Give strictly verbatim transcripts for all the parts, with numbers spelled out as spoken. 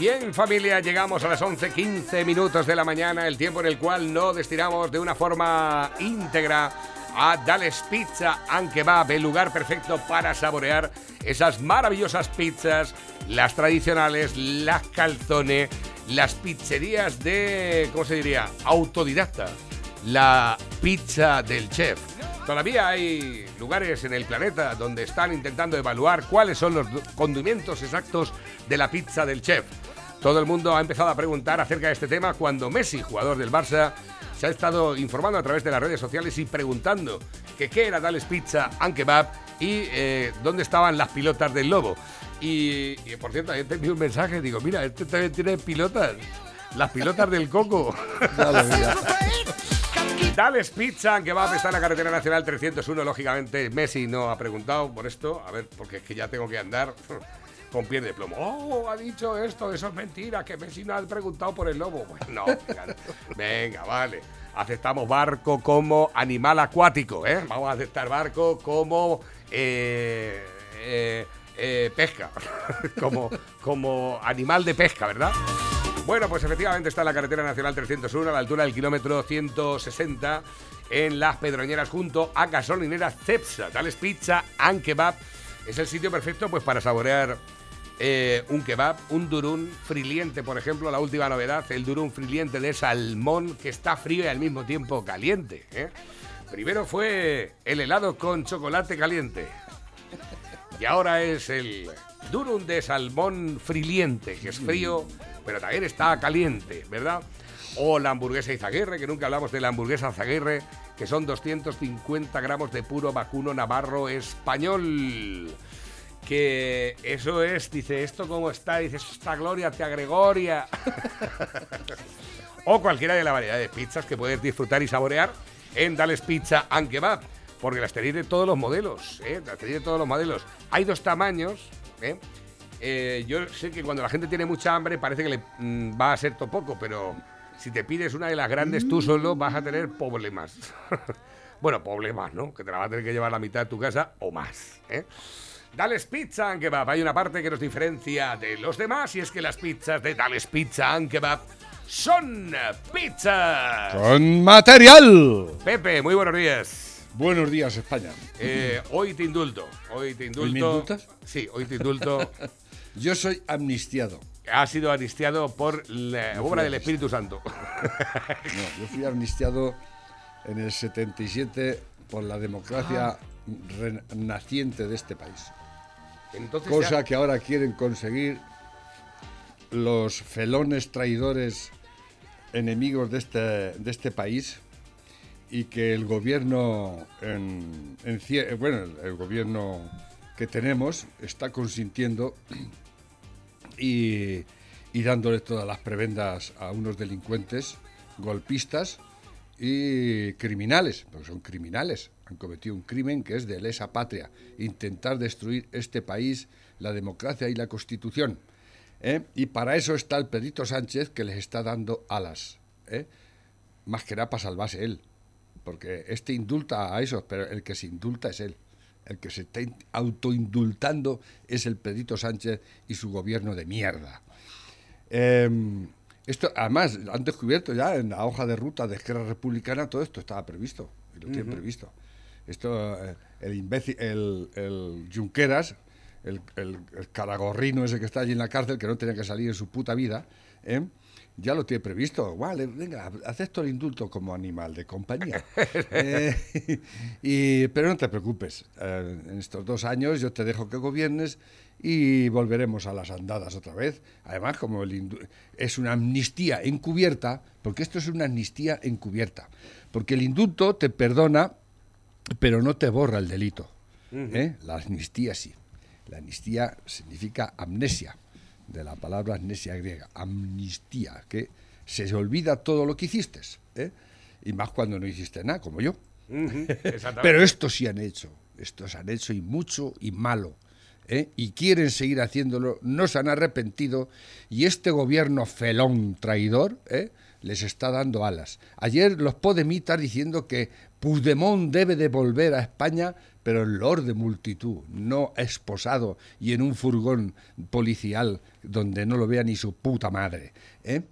Bien, familia, llegamos a las once quince minutos de la mañana, el tiempo en el cual no destinamos de una forma íntegra a Dale's Pizza and Kebab, el lugar perfecto para saborear esas maravillosas pizzas, las tradicionales, las calzones, las pizzerías de, ¿cómo se diría?, autodidacta, la pizza del chef. Todavía hay lugares en el planeta donde están intentando evaluar cuáles son los condimentos exactos de la pizza del chef. Todo el mundo ha empezado a preguntar acerca de este tema cuando Messi, jugador del Barça, se ha estado informando a través de las redes sociales y preguntando que qué era Dale's Pizza and Kebab y eh, dónde estaban las pilotas del lobo. Y, y por cierto, ayer te envié un mensaje, digo, mira, este también tiene pilotas, las pilotas del coco. Dale, mira. Dale's Pizza and Kebab está en la carretera nacional trescientos uno. Lógicamente, Messi no ha preguntado por esto. A ver, porque es que ya tengo que andar con pie de plomo. Oh, ha dicho esto, eso es mentira, que Messi no ha preguntado por el lobo. Bueno, no, venga, venga, vale. Aceptamos barco como animal acuático, ¿eh? Vamos a aceptar barco como eh, eh, eh, pesca, como, como animal de pesca, ¿verdad? Bueno, pues efectivamente está en la carretera nacional trescientos uno, a la altura del kilómetro ciento sesenta, en Las Pedroñeras, junto a Gasolineras Cepsa. Dale's Pizza and Kebab es el sitio perfecto pues para saborear eh, un kebab, un durum friliente, por ejemplo, la última novedad, el durum friliente de salmón, que está frío y al mismo tiempo caliente, ¿eh? Primero fue el helado con chocolate caliente y ahora es el durum de salmón friliente, que es frío, pero también está caliente, ¿verdad? O la hamburguesa Izaguirre, que nunca hablamos de la hamburguesa Izaguirre, que son doscientos cincuenta gramos de puro vacuno navarro español. Que eso es, dice, ¿esto cómo está? Dice, eso está gloria, te agregoria. O cualquiera de la variedad de pizzas que puedes disfrutar y saborear en Dale's Pizza and Kebab, porque las tenéis de todos los modelos, ¿eh? Las tenéis de todos los modelos. Hay dos tamaños, ¿eh? Eh, yo sé que cuando la gente tiene mucha hambre parece que le mmm, va a ser todo poco, pero si te pides una de las grandes tú solo vas a tener problemas. Bueno, problemas, ¿no? Que te la vas a tener que llevar la mitad de tu casa o más, ¿eh? Dale's Pizza and Kebab. Hay una parte que nos diferencia de los demás y es que las pizzas de Dale's Pizza and Kebab son pizzas con material. Pepe, muy buenos días. Buenos días, España. Eh, hoy te indulto. Hoy te indulto. ¿Me indultas? Sí, hoy te indulto. Yo soy amnistiado. Ha sido amnistiado por la obra del Espíritu Santo. No, yo fui amnistiado en el setenta y siete por la democracia ah. renaciente de este país. Entonces cosa ya... que ahora quieren conseguir los felones traidores enemigos de este, de este país. Y que el gobierno, en, en, bueno, el gobierno que tenemos está consintiendo y, y dándole todas las prebendas a unos delincuentes, golpistas y criminales, porque son criminales, han cometido un crimen que es de lesa patria, intentar destruir este país, la democracia y la Constitución, ¿eh? Y para eso está el Pedrito Sánchez, que les está dando alas, ¿eh? Más que nada para salvarse él. Porque este indulta a esos, pero el que se indulta es él. El que se está autoindultando es el Pedrito Sánchez y su gobierno de mierda. Eh, esto, además, han descubierto ya en la hoja de ruta de Esquerra Republicana, todo esto estaba previsto, y lo tienen uh-huh. previsto. Esto, el imbécil, el, el Junqueras, el, el, el caragorrino ese que está allí en la cárcel, que no tenía que salir en su puta vida, ¿eh? Ya lo tiene previsto. Vale, venga, acepto el indulto como animal de compañía. eh, y, pero no te preocupes. Eh, en estos dos años yo te dejo que gobiernes y volveremos a las andadas otra vez. Además, como el es una amnistía encubierta, porque esto es una amnistía encubierta, porque el indulto te perdona, pero no te borra el delito. Uh-huh. ¿Eh? La amnistía sí. La amnistía significa amnesia. De la palabra amnesia griega, amnistía, que se olvida todo lo que hiciste, ¿eh? Y más cuando no hiciste nada, como yo. Uh-huh, pero estos sí han hecho, estos han hecho y mucho y malo, ¿eh? Y quieren seguir haciéndolo, no se han arrepentido y este gobierno felón traidor, ¿eh? Les está dando alas. Ayer los podemitas diciendo que Puigdemont debe de volver a España pero en loor de multitud, no esposado y en un furgón policial donde no lo vea ni su puta madre. ¿eh?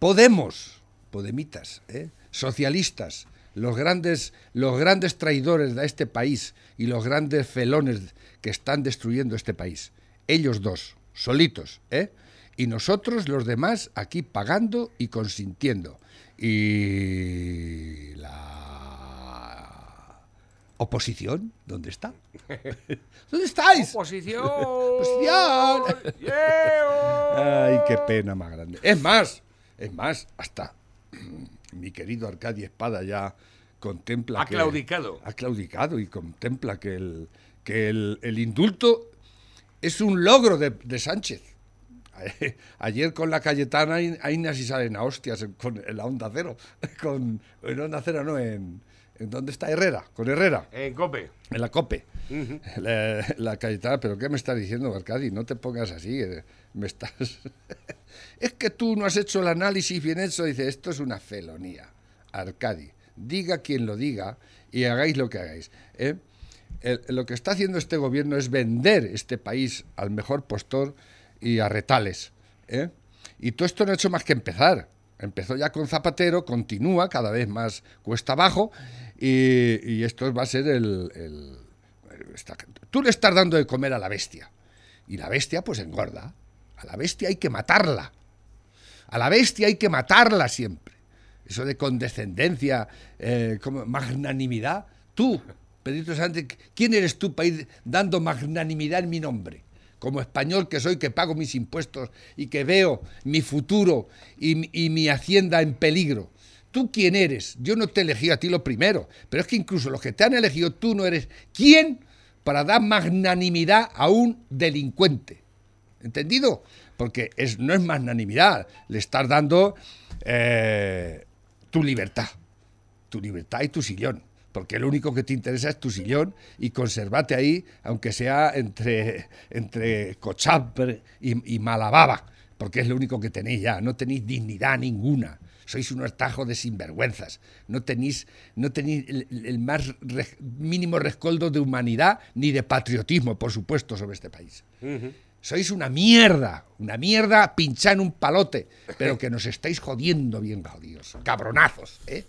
Podemos, podemitas, ¿eh? socialistas, los grandes, los grandes traidores de este país y los grandes felones que están destruyendo este país. Ellos dos, solitos, ¿eh? Y nosotros, los demás, aquí pagando y consintiendo. Y la oposición, ¿dónde está? ¿Dónde estáis? ¡Oposición! ¡Oposición! Yeah. ¡Ay, qué pena más grande! Es más, es más, hasta mi querido Arcadi Espada ya contempla ha que... Ha claudicado. Ha claudicado y contempla que el, que el, el indulto es un logro de, de Sánchez. Ayer con la Cayetana ahí nasi salen a hostias en, con, en la Onda Cero. Con, en Onda Cero no, en, en... ¿Dónde está Herrera? Con Herrera. En Cope. En la Cope. Uh-huh. la, la Cayetana, ¿pero qué me estás diciendo, Arcadi? No te pongas así, me estás... Es que tú no has hecho el análisis bien hecho. Dice, esto es una felonía, Arcadi. Diga quien lo diga y hagáis lo que hagáis, ¿eh? El, lo que está haciendo este gobierno es vender este país al mejor postor y a retales, ¿eh? Y todo esto no ha hecho más que empezar. Empezó ya con Zapatero, continúa cada vez más cuesta abajo, y, y esto va a ser el... el, el esta, tú le estás dando de comer a la bestia, y la bestia pues engorda. A la bestia hay que matarla. A la bestia hay que matarla siempre. Eso de condescendencia, eh, como magnanimidad. Tú, Pedrito Sánchez, ¿quién eres tú para ir dando magnanimidad en mi nombre? Como español que soy, que pago mis impuestos y que veo mi futuro y, y mi hacienda en peligro. ¿Tú quién eres? Yo no te elegí a ti lo primero, pero es que incluso los que te han elegido, tú no eres quién para dar magnanimidad a un delincuente. ¿Entendido? Porque es, no es magnanimidad, le estás dando eh, tu libertad, tu libertad y tu sillón. Porque lo único que te interesa es tu sillón y conservarte ahí, aunque sea entre, entre cochambre y, y malababa, porque es lo único que tenéis ya, no tenéis dignidad ninguna, sois un atajo de sinvergüenzas, no tenéis, no tenéis el, el más re, mínimo rescoldo de humanidad ni de patriotismo, por supuesto, sobre este país. Uh-huh. Sois una mierda, una mierda pinchada en un palote, pero que nos estáis jodiendo bien jodidos, cabronazos, ¿eh?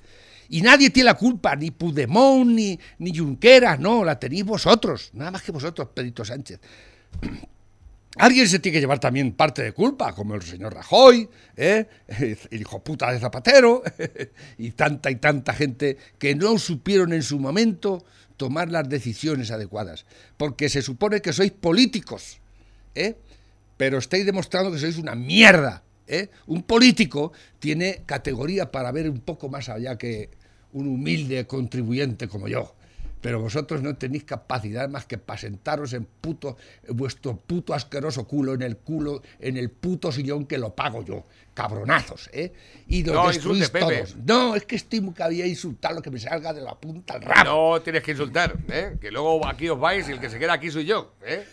Y nadie tiene la culpa, ni Puigdemont, ni, ni Junqueras, no, la tenéis vosotros, nada más que vosotros, Pedrito Sánchez. Alguien se tiene que llevar también parte de culpa, como el señor Rajoy, ¿eh? el hijo puta de Zapatero, y tanta y tanta gente que no supieron en su momento tomar las decisiones adecuadas, porque se supone que sois políticos, ¿eh? pero estáis demostrando que sois una mierda. ¿eh? Un político tiene categoría para ver un poco más allá que un humilde contribuyente como yo, pero vosotros no tenéis capacidad más que para sentaros en puto, vuestro puto asqueroso culo, en el culo, en el puto sillón que lo pago yo, cabronazos, ¿eh? Y los no, destruís insulte, todos. Pepe. No, es que estoy muy cabía insultar lo que me salga de la punta al rabo. No tienes que insultar, ¿eh? Que luego aquí os vais y el que se queda aquí soy yo, ¿eh?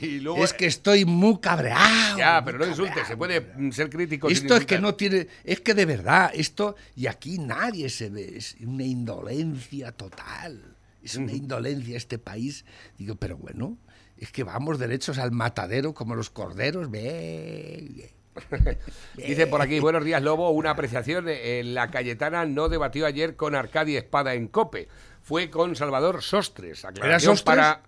Y, y luego... Es que estoy muy cabreado. Ya, pero no insultes, se puede ser crítico. Esto es que no tiene, es que de verdad, esto, y aquí nadie se ve, es una indolencia total. Es una indolencia este país. Digo, pero bueno, es que vamos derechos al matadero como los corderos. Be Dice por aquí, buenos días Lobo, una apreciación. En la Cayetana no debatió ayer con Arcadi Espada en COPE. Fue con Salvador Sostres. Aclaración Sostres? Para,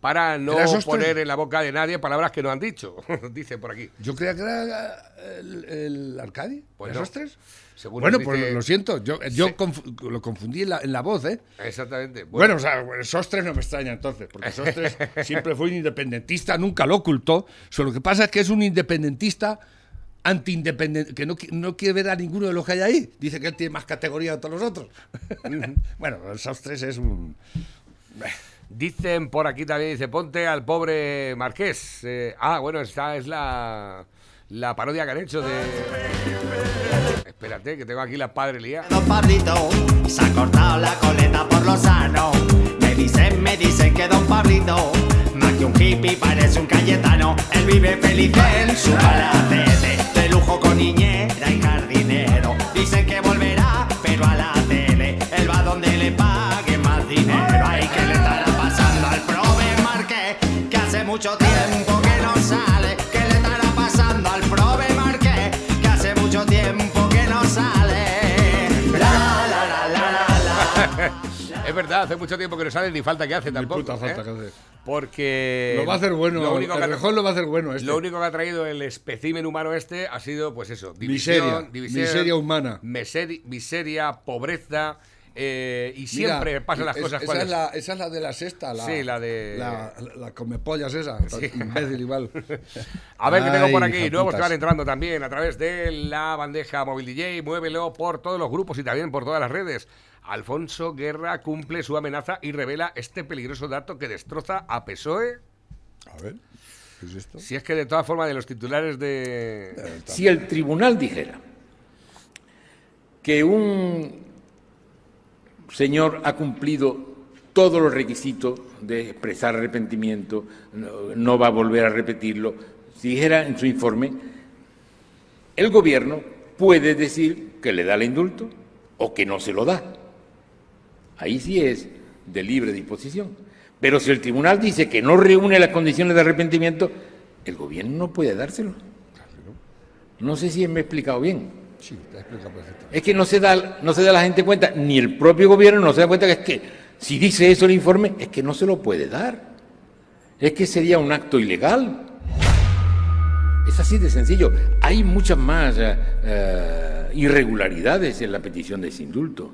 para no poner en la boca de nadie palabras que no han dicho. Dice por aquí. Yo creía que era el, el Arcadi. Pues no. Sostres. Según bueno, dice... pues lo siento, yo, yo sí. conf lo confundí en la, en la voz, ¿eh? Exactamente. Bueno, bueno o sea, Sostres no me extraña entonces, porque Sostres siempre fue un independentista, nunca lo ocultó. Solo que pasa es que es un independentista anti-independente, que no, no quiere ver a ninguno de los que hay ahí. Dice que él tiene más categoría que todos los otros. Bueno, Sostres es un... Dicen por aquí también, dice, ponte al pobre Marqués. Eh, ah, bueno, esta es la... La parodia que han hecho de... Espérate, que tengo aquí la padrelía. Don Pablito se ha cortado la coleta por lo sano. Me dicen, me dicen que Don Pablito, más que un hippie, parece un cayetano. Él vive feliz en su palacete, de lujo con niñera y jardinero. Dicen que volverá, pero a la tele. Él va donde le pague más dinero. Hay que le dar la palabra. verdad, hace mucho tiempo que no sale, ni falta que hace tampoco. Ni puta falta ¿eh? que hace. Porque... Lo va a hacer bueno, lo único el que Rajoy lo va a hacer bueno este. Lo único que ha traído el espécimen humano este ha sido, pues eso, división, miseria, división, miseria humana. Miseria, miseria pobreza... Eh, y siempre Mira, pasan las es, cosas esa es, la, esa es la de la sexta, la, sí, la de la, la, la comepollas esa, sí. Imbécil igual. A ver, que tengo por aquí nuevos que van entrando también a través de la bandeja móvil D J. Muévelo por todos los grupos y también por todas las redes. Alfonso Guerra cumple su amenaza y revela este peligroso dato que destroza a P S O E. A ver, ¿qué es esto? Si es que de todas formas de los titulares de... Si el tribunal dijera que un... señor ha cumplido todos los requisitos de expresar arrepentimiento, no, no va a volver a repetirlo. Si dijera en su informe, el Gobierno puede decir que le da el indulto o que no se lo da. Ahí sí es de libre disposición. Pero si el tribunal dice que no reúne las condiciones de arrepentimiento, el Gobierno no puede dárselo. No sé si me he explicado bien. Sí, te explico perfectamente. Es que no se da, no se da la gente cuenta, ni el propio gobierno no se da cuenta que es que si dice eso el informe, es que no se lo puede dar. Es que sería un acto ilegal. Es así de sencillo. Hay muchas más uh, irregularidades en la petición de ese indulto,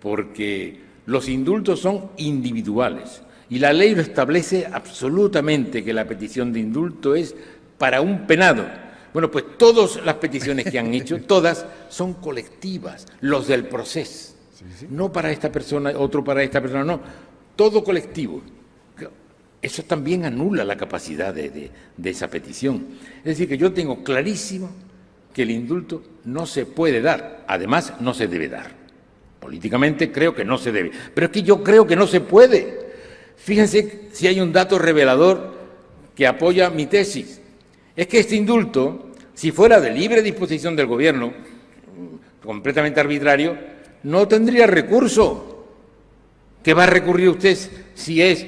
porque los indultos son individuales y la ley lo establece absolutamente que la petición de indulto es para un penado. Bueno, pues todas las peticiones que han hecho, todas son colectivas, los del proceso. Sí, sí. No para esta persona, otro para esta persona, no. Todo colectivo. Eso también anula la capacidad de, de, de esa petición. Es decir, que yo tengo clarísimo que el indulto no se puede dar. Además, no se debe dar. Políticamente creo que no se debe. Pero es que yo creo que no se puede. Fíjense si hay un dato revelador que apoya mi tesis. Es que este indulto, si fuera de libre disposición del Gobierno, completamente arbitrario, no tendría recurso. ¿Qué va a recurrir usted si es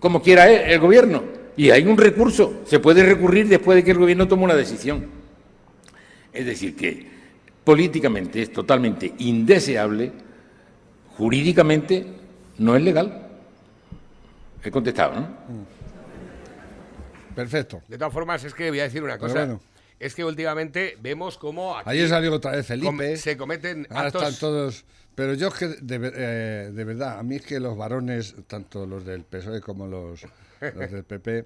como quiera el Gobierno? Y hay un recurso, se puede recurrir después de que el Gobierno tome una decisión. Es decir, que políticamente es totalmente indeseable, jurídicamente no es legal. He contestado, ¿no? Perfecto. De todas formas, es que voy a decir una cosa. Bueno. Es que últimamente vemos cómo... Aquí ayer salió otra vez Felipe. Com se cometen ahora actos... Están todos... Pero yo es que, de, eh, de verdad, a mí es que los varones, tanto los del P S O E como los, los del P P,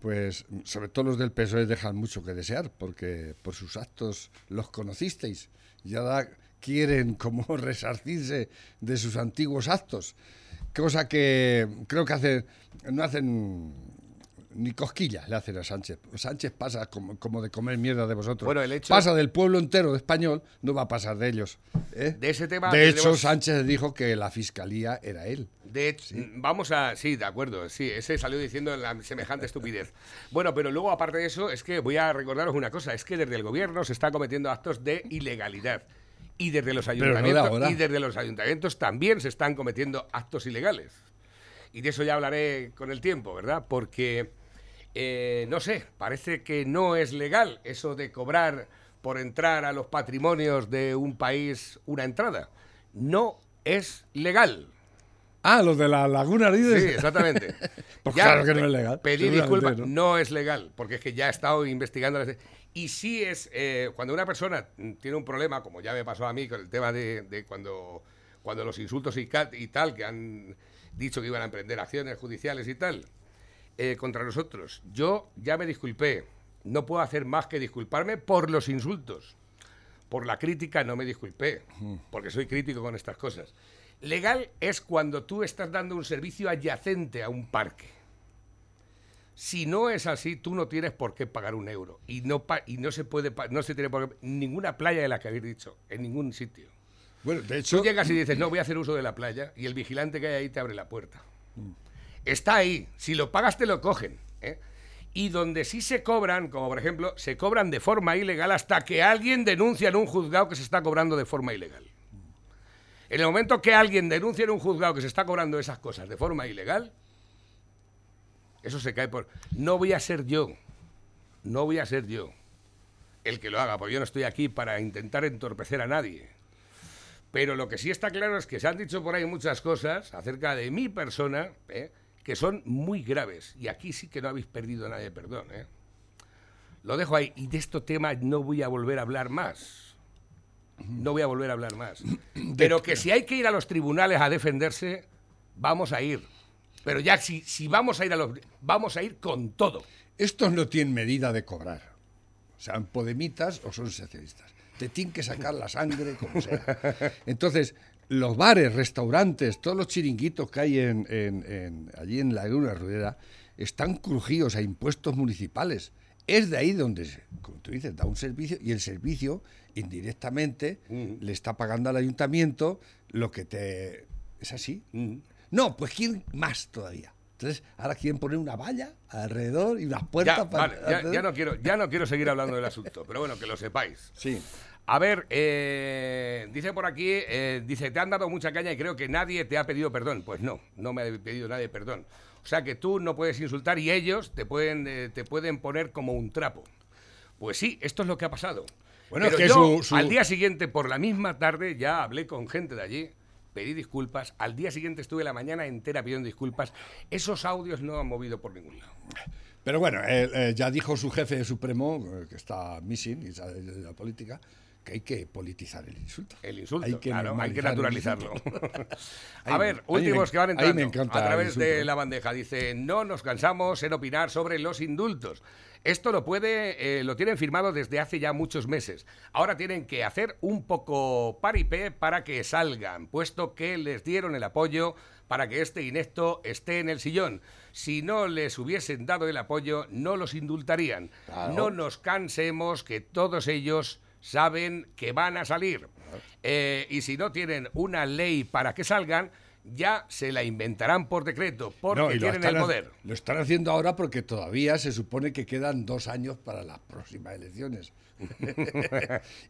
pues sobre todo los del P S O E dejan mucho que desear, porque por sus actos los conocisteis. Y ahora quieren como resarcirse de sus antiguos actos. Cosa que creo que hacen, no hacen... Ni cosquillas le hacen a Sánchez. Sánchez pasa como, como de comer mierda de vosotros. Bueno, el hecho... Pasa del pueblo entero de español, no va a pasar de ellos. ¿eh? De ese tema... De hecho, tenemos... Sánchez dijo que la fiscalía era él. De hecho, ¿sí? Vamos a... Sí, de acuerdo. Sí, ese salió diciendo la semejante estupidez. Bueno, pero luego, aparte de eso, es que voy a recordaros una cosa. Es que desde el Gobierno se están cometiendo actos de ilegalidad. Y desde los ayuntamientos, no y desde los ayuntamientos también se están cometiendo actos ilegales. Y de eso ya hablaré con el tiempo, ¿verdad? Porque... Eh, no sé, parece que no es legal eso de cobrar por entrar a los patrimonios de un país una entrada. No es legal. Ah, los de la laguna, dices. Sí, exactamente. Pues ya, claro que no es legal. Pedí disculpas, ¿no? No es legal, porque es que ya he estado investigando. Las... Y sí es, eh, cuando una persona tiene un problema, como ya me pasó a mí con el tema de, de cuando, cuando los insultos y, y tal, que han dicho que iban a emprender acciones judiciales y tal... Eh, contra nosotros. Yo ya me disculpé. No puedo hacer más que disculparme por los insultos. Por la crítica no me disculpé, porque soy crítico con estas cosas. Legal es cuando tú estás dando un servicio adyacente a un parque. Si no es así, tú no tienes por qué pagar un euro. Y no, pa y no se puede, no se tiene por qué, ninguna playa de la que habéis dicho, en ningún sitio. Bueno, de hecho... Tú llegas y dices, no, voy a hacer uso de la playa, y el vigilante que hay ahí te abre la puerta. Mm. Está ahí, si lo pagas te lo cogen, ¿eh? Y donde sí se cobran, como por ejemplo, se cobran de forma ilegal hasta que alguien denuncia en un juzgado que se está cobrando de forma ilegal. En el momento que alguien denuncia en un juzgado que se está cobrando esas cosas de forma ilegal, eso se cae por... No voy a ser yo, no voy a ser yo el que lo haga, porque yo no estoy aquí para intentar entorpecer a nadie. Pero lo que sí está claro es que se han dicho por ahí muchas cosas acerca de mi persona, ¿eh?, que son muy graves. Y aquí sí que no habéis perdido nada de perdón, ¿eh? Lo dejo ahí. Y de este tema no voy a volver a hablar más. No voy a volver a hablar más. Pero que si hay que ir a los tribunales a defenderse, vamos a ir. Pero ya si, si vamos a ir a los... vamos a ir con todo. Estos no tienen medida de cobrar. O sean podemitas o son socialistas. Te tienen que sacar la sangre como sea. Entonces, los bares, restaurantes, todos los chiringuitos que hay en, en, en, allí en la Laguna Rueda están crujidos a impuestos municipales. Es de ahí donde, como tú dices, da un servicio y el servicio indirectamente uh-huh. le está pagando al ayuntamiento lo que te... ¿Es así? Uh-huh. No, pues quieren más todavía. Entonces, ahora quieren poner una valla alrededor y unas puertas ya, para... Vale, ya, ya, no quiero, ya no quiero seguir hablando del asunto, pero bueno, que lo sepáis. Sí. A ver, eh, dice por aquí, eh, dice, te han dado mucha caña y creo que nadie te ha pedido perdón. Pues no, no me ha pedido nadie perdón. O sea que tú no puedes insultar y ellos te pueden, eh, te pueden poner como un trapo. Pues sí, esto es lo que ha pasado. Bueno, pero es que yo, su, su... al día siguiente, por la misma tarde, ya hablé con gente de allí, pedí disculpas. Al día siguiente estuve la mañana entera pidiendo disculpas. Esos audios no han movido por ningún lado. Pero bueno, eh, eh, ya dijo su jefe supremo, eh, que está missing y sale de la política, que hay que politizar el insulto. El insulto, hay que claro, hay que naturalizarlo. A ver, me, últimos me, que van entrando a través de la bandeja. Dice, no nos cansamos en opinar sobre los indultos. Esto lo puede, eh, lo tienen firmado desde hace ya muchos meses. Ahora tienen que hacer un poco paripé para que salgan, puesto que les dieron el apoyo para que este inepto esté en el sillón. Si no les hubiesen dado el apoyo, no los indultarían. Claro. No nos cansemos, que todos ellos saben que van a salir. Eh, y si no tienen una ley para que salgan, ya se la inventarán por decreto, porque no, tienen el poder. Lo están haciendo ahora porque todavía se supone que quedan dos años para las próximas elecciones.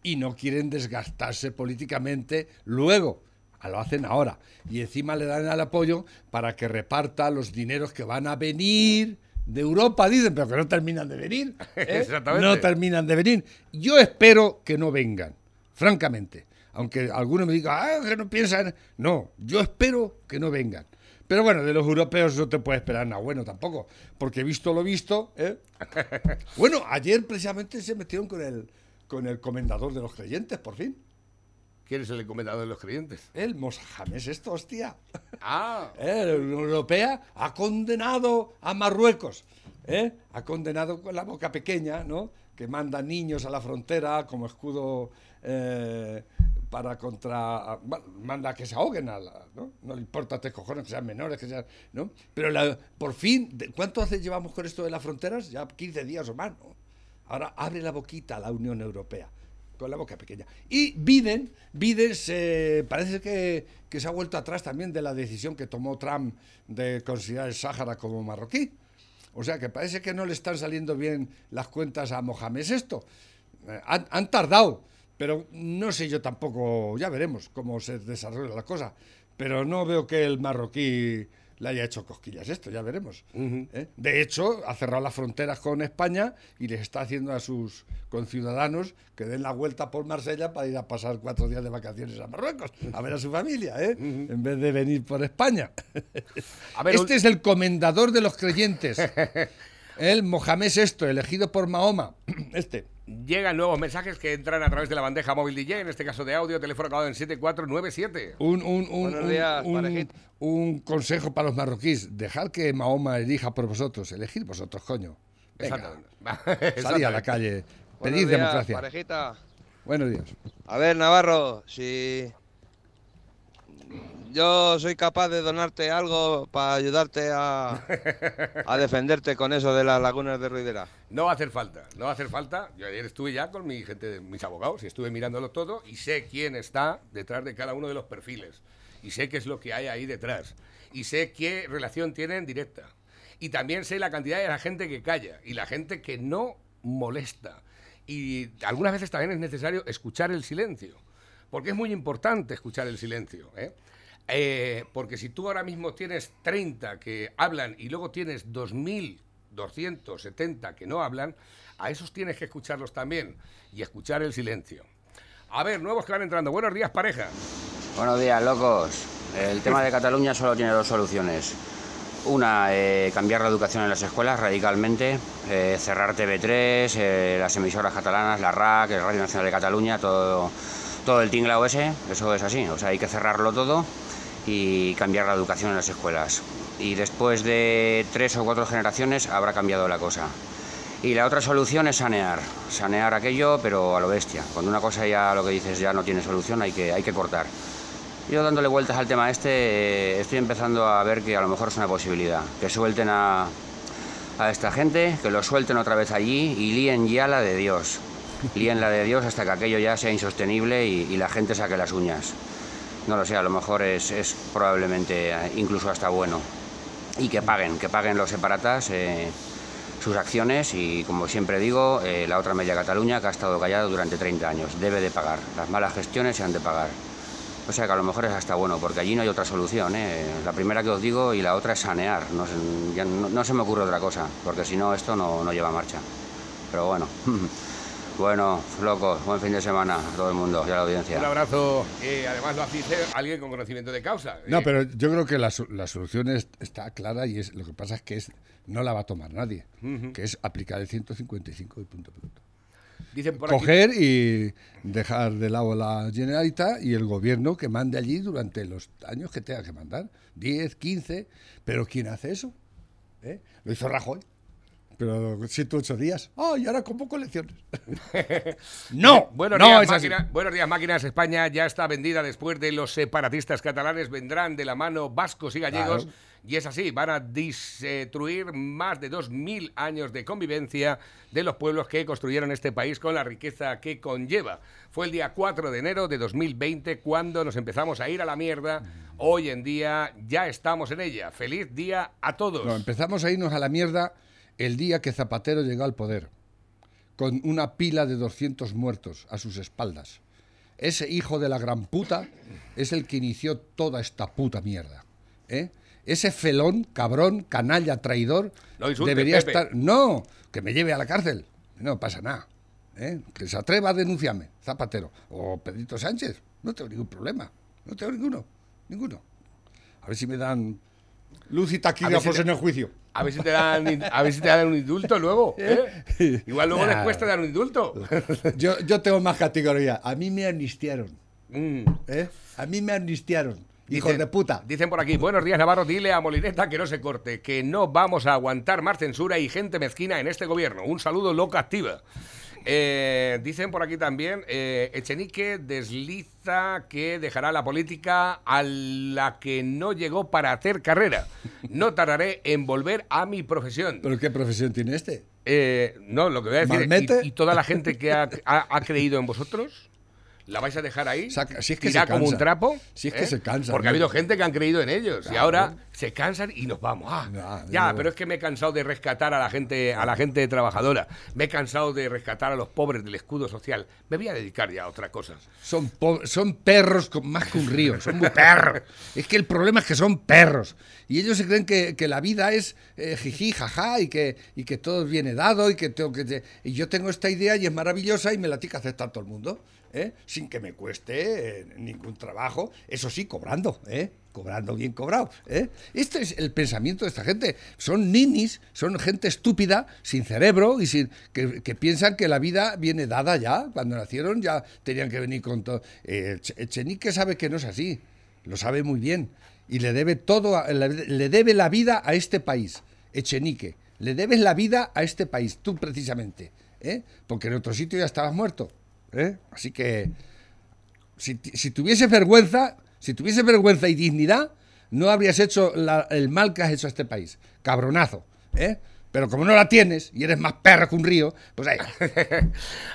Y no quieren desgastarse políticamente luego. Lo hacen ahora. Y encima le dan el apoyo para que reparta los dineros que van a venir de Europa, dicen, pero que no terminan de venir. ¿Eh? Exactamente. No terminan de venir. Yo espero que no vengan, francamente. Aunque algunos me digan, ah, que no piensan... No, yo espero que no vengan. Pero bueno, de los europeos no te puedes esperar nada bueno tampoco, porque visto lo visto... ¿eh? Bueno, ayer precisamente se metieron con el, con el comendador de los creyentes, por fin. ¿Quién es el comendador de los creyentes? El Mohamed, esto, hostia. Ah. ¿Eh? La Unión Europea ha condenado a Marruecos. ¿Eh? Ha condenado con la boca pequeña, ¿no? Que manda niños a la frontera como escudo... Eh, para contra... manda que se ahoguen a la, ¿no? No le importa tres cojones que sean menores, que sean... ¿no? Pero la, por fin... ¿Cuánto hace llevamos con esto de las fronteras? Ya quince días o más, ¿no? Ahora abre la boquita la Unión Europea, con la boca pequeña. Y Biden, Biden se, parece que, que se ha vuelto atrás también de la decisión que tomó Trump de considerar el Sáhara como marroquí. O sea que parece que no le están saliendo bien las cuentas a Mohamed sexto. Eh, han, han tardado. Pero no sé yo tampoco, ya veremos cómo se desarrolla la cosa. Pero no veo que el marroquí le haya hecho cosquillas esto, ya veremos. Uh-huh. ¿Eh? De hecho, ha cerrado las fronteras con España y les está haciendo a sus conciudadanos que den la vuelta por Marsella para ir a pasar cuatro días de vacaciones a Marruecos, a ver a su familia, ¿eh? Uh-huh. En vez de venir por España. A ver, este un... es el comendador de los creyentes. El Mohamed sexto, elegido por Mahoma. Este. Llegan nuevos mensajes que entran a través de la bandeja móvil D J, en este caso de audio, teléfono acabado en siete cuatro nueve siete. Un, un, un, un, días, un, un consejo para los marroquíes: dejad que Mahoma elija por vosotros, elegid vosotros, coño. Venga, salid a la calle, pedid días, democracia. Parejita. Buenos días. A ver, Navarro, si yo soy capaz de donarte algo para ayudarte a, a defenderte con eso de las lagunas de Ruidera. No va a hacer falta, no va a hacer falta. Yo ayer estuve ya con mi gente, mis abogados, y estuve mirándolo todo y sé quién está detrás de cada uno de los perfiles. Y sé qué es lo que hay ahí detrás. Y sé qué relación tienen directa. Y también sé la cantidad de la gente que calla y la gente que no molesta. Y algunas veces también es necesario escuchar el silencio, porque es muy importante escuchar el silencio, ¿eh? Eh, porque si tú ahora mismo tienes treinta que hablan y luego tienes dos mil doscientos setenta que no hablan, a esos tienes que escucharlos también y escuchar el silencio. A ver, nuevos que van entrando. Buenos días, pareja. Buenos días, locos. El tema de Cataluña solo tiene dos soluciones. Una, eh, cambiar la educación en las escuelas radicalmente, eh, cerrar T V tres, eh, las emisoras catalanas, la R A C, el Radio Nacional de Cataluña, todo, todo el tinglao ese, eso es así. O sea, hay que cerrarlo todo y cambiar la educación en las escuelas. Y después de tres o cuatro generaciones habrá cambiado la cosa. Y la otra solución es sanear, sanear aquello, pero a lo bestia. Cuando una cosa ya, lo que dices, ya no tiene solución, hay que, hay que cortar. Yo dándole vueltas al tema este, estoy empezando a ver que a lo mejor es una posibilidad. Que suelten a, a esta gente, que lo suelten otra vez allí y líen ya la de Dios. Líen la de Dios hasta que aquello ya sea insostenible y, y la gente saque las uñas. No lo sé, a lo mejor es, es probablemente incluso hasta bueno. Y que paguen, que paguen los separatas eh, sus acciones y, como siempre digo, eh, la otra media Cataluña, que ha estado callada durante treinta años, debe de pagar. Las malas gestiones se han de pagar. O sea que a lo mejor es hasta bueno, porque allí no hay otra solución, ¿eh? La primera que os digo y la otra es sanear. No, ya no, no se me ocurre otra cosa, porque si no esto no, no lleva marcha. Pero bueno, bueno, locos, buen fin de semana a todo el mundo y a la audiencia. Un abrazo. Eh, además lo hace alguien con conocimiento de causa. ¿Eh? No, pero yo creo que la, la solución es, está clara y es lo que pasa es que es, no la va a tomar nadie, uh-huh. que es aplicar el ciento cincuenta y cinco y punto punto. Dicen por coger aquí. Y dejar de lado la Generalitat y el gobierno que mande allí durante los años que tenga que mandar, diez, quince, pero ¿quién hace eso? ¿Eh? Lo hizo Rajoy, pero siete u ocho días. ¡Ah, oh, y ahora convoco elecciones! ¡No! Buenos, no días, máquina, buenos días, máquinas. España ya está vendida después de los separatistas catalanes. Vendrán de la mano vascos y gallegos. Claro. Y es así, van a destruir más de dos mil años de convivencia de los pueblos que construyeron este país con la riqueza que conlleva. Fue el día cuatro de enero de dos mil veinte cuando nos empezamos a ir a la mierda. Hoy en día ya estamos en ella. ¡Feliz día a todos! No, empezamos a irnos a la mierda el día que Zapatero llegó al poder, con una pila de doscientos muertos a sus espaldas. Ese hijo de la gran puta es el que inició toda esta puta mierda, ¿eh? Ese felón, cabrón, canalla, traidor, no insulte, debería Pepe. Estar... No, que me lleve a la cárcel. No pasa nada, ¿eh? Que se atreva a denunciarme, Zapatero. O Pedrito Sánchez. No tengo ningún problema. No tengo ninguno. Ninguno. A ver si me dan luz y taquígrafos si te... en el juicio. A ver si te dan, a ver si te dan un indulto luego, ¿eh? Igual luego nah. les cuesta dar un indulto. Yo, yo tengo más categoría. A mí me amnistiaron. Mm. ¿Eh? A mí me amnistiaron. Dicen, hijos de puta. Dicen por aquí, buenos días Navarro, dile a Molineta que no se corte, que no vamos a aguantar más censura y gente mezquina en este gobierno. Un saludo loca activa. Eh, dicen por aquí también, eh, Echenique desliza que dejará la política a la que no llegó para hacer carrera. No tardaré en volver a mi profesión. ¿Pero qué profesión tiene este? Eh, no, lo que voy a decir es, ¿y, y toda la gente que ha, ha, ha creído en vosotros? ¿La vais a dejar ahí? Saca, si es que se cansa. Como un trapo. Si es que ¿eh? se cansa. Porque no. ha habido gente que han creído en ellos. Claro. Y ahora se cansan y nos vamos. Ah, nah, ya, no. pero es que me he cansado de rescatar a la gente, a la gente trabajadora. Me he cansado de rescatar a los pobres del escudo social. Me voy a dedicar ya a otras cosas. Son, son perros con más que un río. Son muy perros. Es que el problema es que son perros. Y ellos se creen que, que la vida es eh, jiji, jaja, y que, y que todo viene dado. Y que tengo que y yo tengo esta idea y es maravillosa y me la tiene que aceptar todo el mundo. ¿Eh? Sin que me cueste eh, ningún trabajo, eso sí, cobrando, ¿eh? cobrando bien cobrado. ¿eh? Este es el pensamiento de esta gente. Son ninis, son gente estúpida, sin cerebro, y sin que, que piensan que la vida viene dada ya. Cuando nacieron ya tenían que venir con todo. Eh, Echenique sabe que no es así, lo sabe muy bien, y le debe todo, a, le debe la vida a este país. Echenique, le debes la vida a este país, tú precisamente, ¿eh? porque en otro sitio ya estabas muerto. ¿Eh? Así que si, si tuviese vergüenza, si tuviese vergüenza y dignidad, no habrías hecho la, el mal que has hecho a este país, cabronazo, ¿eh? Pero como no la tienes y eres más perro que un río, pues ahí.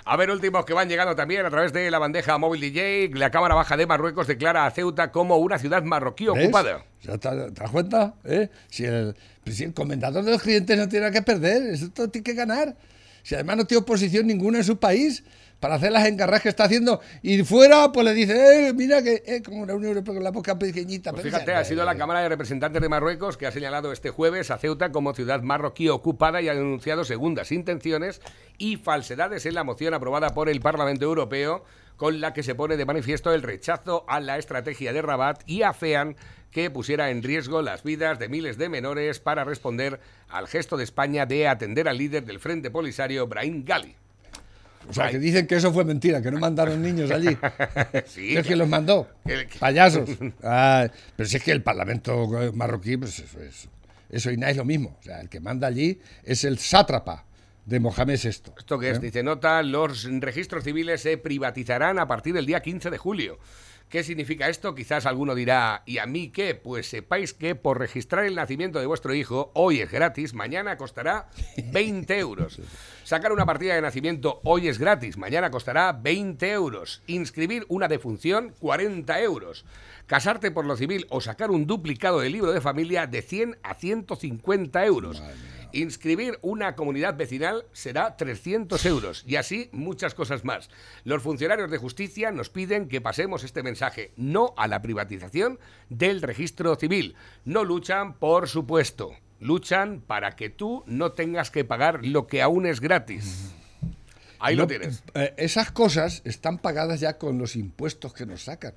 A ver, últimos que van llegando también a través de la bandeja móvil D J. La Cámara Baja de Marruecos declara a Ceuta como una ciudad marroquí ¿Ves? ocupada. ¿Ya te, te das cuenta? ¿Eh? Si, el, si el comendador de los clientes no tiene nada que perder, eso todo tiene que ganar. Si además no tiene oposición ninguna en su país para hacer las engarras que está haciendo, y fuera, pues le dice, eh, mira que eh, como la Unión Europea con la boca pequeñita. Pues fíjate, pensar, ha sido eh, la Cámara de Representantes de Marruecos que ha señalado este jueves a Ceuta como ciudad marroquí ocupada y ha denunciado segundas intenciones y falsedades en la moción aprobada por el Parlamento Europeo con la que se pone de manifiesto el rechazo a la estrategia de Rabat y afean que pusiera en riesgo las vidas de miles de menores para responder al gesto de España de atender al líder del Frente Polisario, Brahim Ghali. O sea, que dicen que eso fue mentira, que no mandaron niños allí. Sí, es que los mandó, payasos. Ah, pero si es que el Parlamento marroquí, pues eso es, eso y nada es lo mismo. O sea, el que manda allí es el sátrapa de Mohamed sexto. Esto que es, ¿eh? Dice, nota, los registros civiles se privatizarán a partir del día quince de julio. ¿Qué significa esto? Quizás alguno dirá, ¿y a mí qué? Pues sepáis que por registrar el nacimiento de vuestro hijo, hoy es gratis, mañana costará veinte euros. Sacar una partida de nacimiento hoy es gratis, mañana costará veinte euros. Inscribir una defunción, cuarenta euros. Casarte por lo civil o sacar un duplicado del libro de familia de cien a ciento cincuenta euros. Inscribir una comunidad vecinal será trescientos euros y así muchas cosas más. Los funcionarios de justicia nos piden que pasemos este mensaje, no a la privatización del registro civil. No luchan, por supuesto, luchan para que tú no tengas que pagar lo que aún es gratis. Ahí no, lo tienes. Eh, esas cosas están pagadas ya con los impuestos que nos sacan,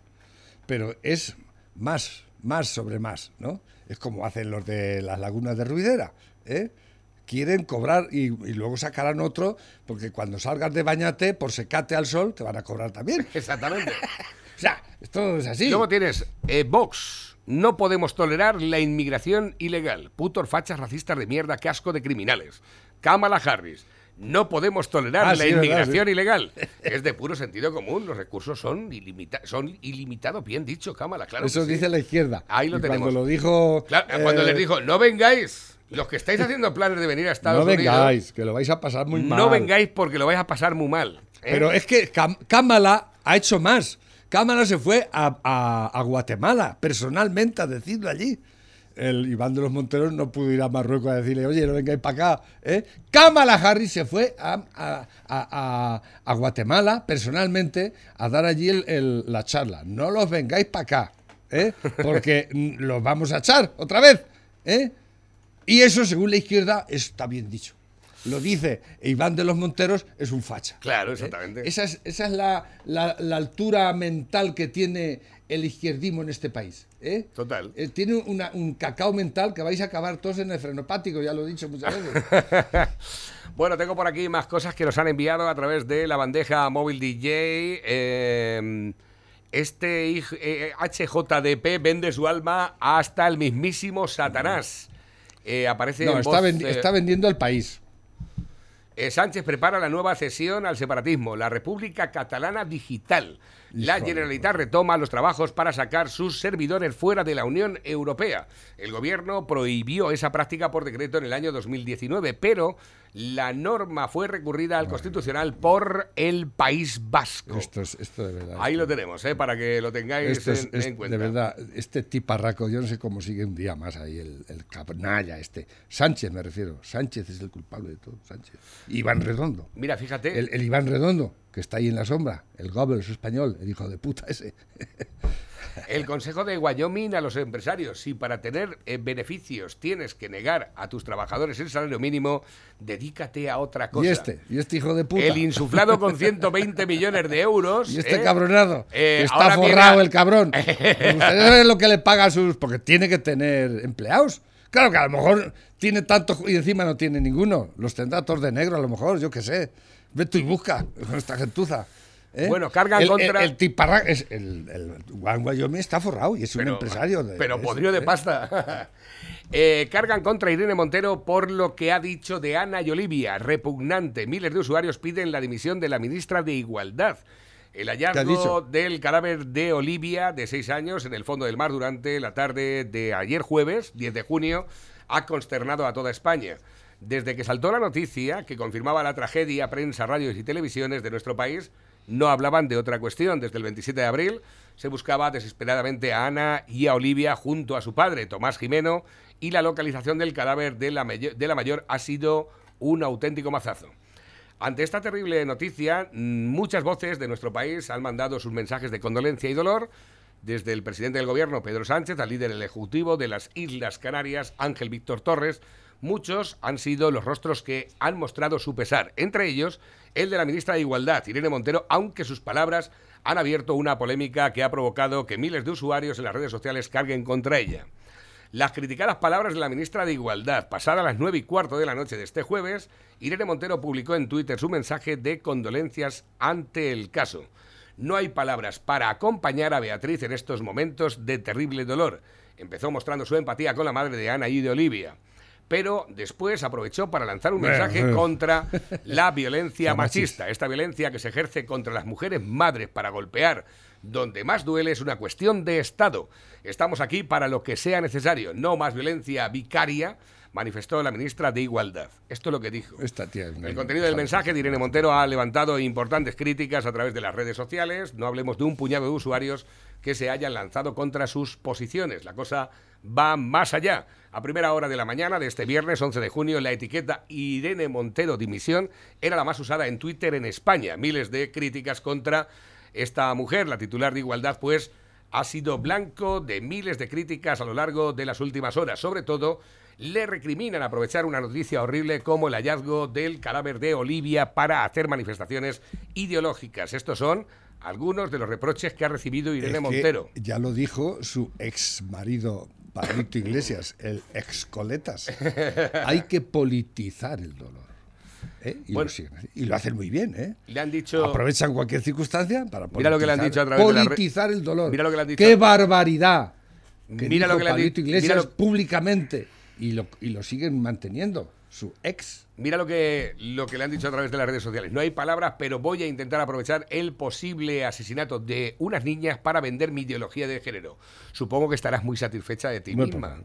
pero es más, más sobre más, ¿no? Es como hacen los de las lagunas de Ruidera, ¿eh? Quieren cobrar y, y luego sacarán otro, porque cuando salgas de bañate por secate al sol te van a cobrar también. Exactamente. O sea, esto es así. Luego tienes eh, Vox. No podemos tolerar la inmigración ilegal. Putos fachas racistas de mierda, casco de criminales. Kamala Harris. No podemos tolerar ah, la sí, inmigración verdad, sí. ilegal. Es de puro sentido común. Los recursos son, ilimita- son ilimitados, bien dicho, Kamala. Claro. Eso dice sí. la izquierda. Ahí lo y tenemos. Cuando lo dijo... Claro, eh... cuando les dijo, no vengáis... Los que estáis haciendo planes de venir a Estados Unidos... No vengáis, Unidos, que lo vais a pasar muy mal. No vengáis porque lo vais a pasar muy mal. ¿eh? Pero es que Cam- Kamala ha hecho más. Kamala se fue a, a, a Guatemala, personalmente, a decirlo allí. El Iván de los Monteros no pudo ir a Marruecos a decirle, oye, no vengáis para acá. ¿eh? Kamala Harris se fue a, a, a, a Guatemala, personalmente, a dar allí el, el, la charla. No los vengáis para acá, ¿eh? porque los vamos a echar otra vez, ¿eh? Y eso, según la izquierda, está bien dicho. Lo dice Iván de los Monteros, es un facha. Claro, exactamente. ¿eh? Esa es, esa es la, la, la altura mental que tiene el izquierdismo en este país. ¿eh? Total. Eh, tiene una, un cacao mental que vais a acabar todos en el frenopático, ya lo he dicho muchas veces. Bueno, tengo por aquí más cosas que nos han enviado a través de la bandeja móvil D J. Eh, este eh, H J D P vende su alma hasta el mismísimo Satanás. Eh, aparece no, está, voz, vendi- eh, está vendiendo el país. Eh, Sánchez prepara la nueva cesión al separatismo, la República Catalana Digital. La Generalitat retoma los trabajos para sacar sus servidores fuera de la Unión Europea. El gobierno prohibió esa práctica por decreto en el año dos mil diecinueve, pero la norma fue recurrida al Constitucional por el País Vasco. Esto es, esto de verdad. Ahí lo tenemos, ¿eh? Para que lo tengáis esto es, en, es, en cuenta. De verdad, este tiparraco, yo no sé cómo sigue un día más ahí el, el canalla este. Sánchez me refiero, Sánchez es el culpable de todo, Sánchez. Iván Redondo. Mira, fíjate. El, el Iván Redondo, que está ahí en la sombra, el Goebbels español, el hijo de puta ese. El Consejo de Wyoming a los empresarios. Si para tener eh, beneficios tienes que negar a tus trabajadores el salario mínimo, dedícate a otra cosa. Y este, y este hijo de puta. El insuflado con ciento veinte millones de euros. Y este eh, cabronado, eh, que está forrado viene... el cabrón. ¿Ustedes saben lo que le paga a sus...? Porque tiene que tener empleados. Claro que a lo mejor tiene tantos y encima no tiene ninguno. Los tendrá todos de negro a lo mejor, yo qué sé. Ve tú y busca con esta gentuza. ¿eh? Bueno, cargan el, contra... El, el tiparra... Es, el, el Juan Wyoming está forrado y es pero, un empresario. De, pero podrido de pasta. eh, cargan contra Irene Montero por lo que ha dicho de Ana y Olivia. Repugnante. Miles de usuarios piden la dimisión de la ministra de Igualdad. El hallazgo del cadáver de Olivia, de seis años, en el fondo del mar durante la tarde de ayer jueves, diez de junio, ha consternado a toda España. Desde que saltó la noticia que confirmaba la tragedia, prensa, radios y televisiones de nuestro país no hablaban de otra cuestión. Desde el veintisiete de abril se buscaba desesperadamente a Ana y a Olivia junto a su padre, Tomás Jimeno, y la localización del cadáver de la, mayor, de la mayor ha sido un auténtico mazazo. Ante esta terrible noticia, muchas voces de nuestro país han mandado sus mensajes de condolencia y dolor, desde el presidente del gobierno, Pedro Sánchez, al líder del Ejecutivo de las Islas Canarias, Ángel Víctor Torres. Muchos han sido los rostros que han mostrado su pesar, entre ellos el de la ministra de Igualdad, Irene Montero, aunque sus palabras han abierto una polémica que ha provocado que miles de usuarios en las redes sociales carguen contra ella. Las criticadas palabras de la ministra de Igualdad, pasadas las nueve y cuarto de la noche de este jueves, Irene Montero publicó en Twitter su mensaje de condolencias ante el caso. No hay palabras para acompañar a Beatriz en estos momentos de terrible dolor. Empezó mostrando su empatía con la madre de Ana y de Olivia, pero después aprovechó para lanzar un mensaje contra la violencia machista. Esta violencia que se ejerce contra las mujeres madres para golpear donde más duele es una cuestión de Estado. Estamos aquí para lo que sea necesario, no más violencia vicaria, manifestó la ministra de Igualdad. Esto es lo que dijo. Esta tía, el contenido del mensaje de Irene Montero ha levantado importantes críticas a través de las redes sociales. No hablemos de un puñado de usuarios que se hayan lanzado contra sus posiciones. La cosa va más allá. A primera hora de la mañana de este viernes once de junio, la etiqueta Irene Montero dimisión era la más usada en Twitter en España. Miles de críticas contra esta mujer, la titular de Igualdad, pues ha sido blanco de miles de críticas a lo largo de las últimas horas. Sobre todo, le recriminan aprovechar una noticia horrible como el hallazgo del cadáver de Olivia para hacer manifestaciones ideológicas. Estos son algunos de los reproches que ha recibido Irene es Montero. Ya lo dijo su ex marido Pedrito Iglesias, el ex Coletas. Hay que politizar el dolor. ¿Eh? Y, bueno, lo, y lo hacen muy bien, ¿eh? Le han dicho, aprovechan cualquier circunstancia para politizar, mira lo que le han dicho a través politizar de la re... el dolor. Mira lo que le han dicho. ¡Qué barbaridad! Que mira lo que le han dicho Iglesias lo... públicamente. Y lo, y lo siguen manteniendo, su ex. Mira lo que, lo que le han dicho a través de las redes sociales. No hay palabras, pero voy a intentar aprovechar el posible asesinato de unas niñas para vender mi ideología de género. Supongo que estarás muy satisfecha de ti misma.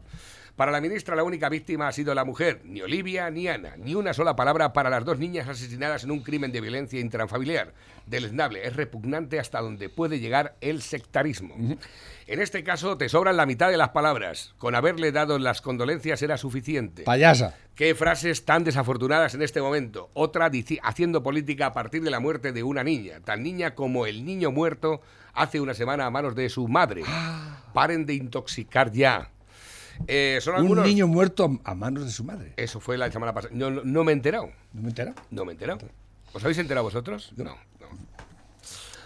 Para la ministra, la única víctima ha sido la mujer. Ni Olivia ni Ana. Ni una sola palabra para las dos niñas asesinadas en un crimen de violencia intrafamiliar. Deleznable. Es repugnante hasta donde puede llegar el sectarismo. Uh-huh. En este caso te sobran la mitad de las palabras. Con haberle dado las condolencias era suficiente. Payasa. Qué frases tan desafortunadas en este momento. Otra dici- haciendo política a partir de la muerte de una niña. Tan niña como el niño muerto hace una semana a manos de su madre. Paren de intoxicar ya. Eh, son algunos... Un niño muerto a manos de su madre. Eso fue la semana pasada. No, no, no me he enterado. ¿No me he enterado? No me he enterado. ¿Os habéis enterado vosotros? No, no.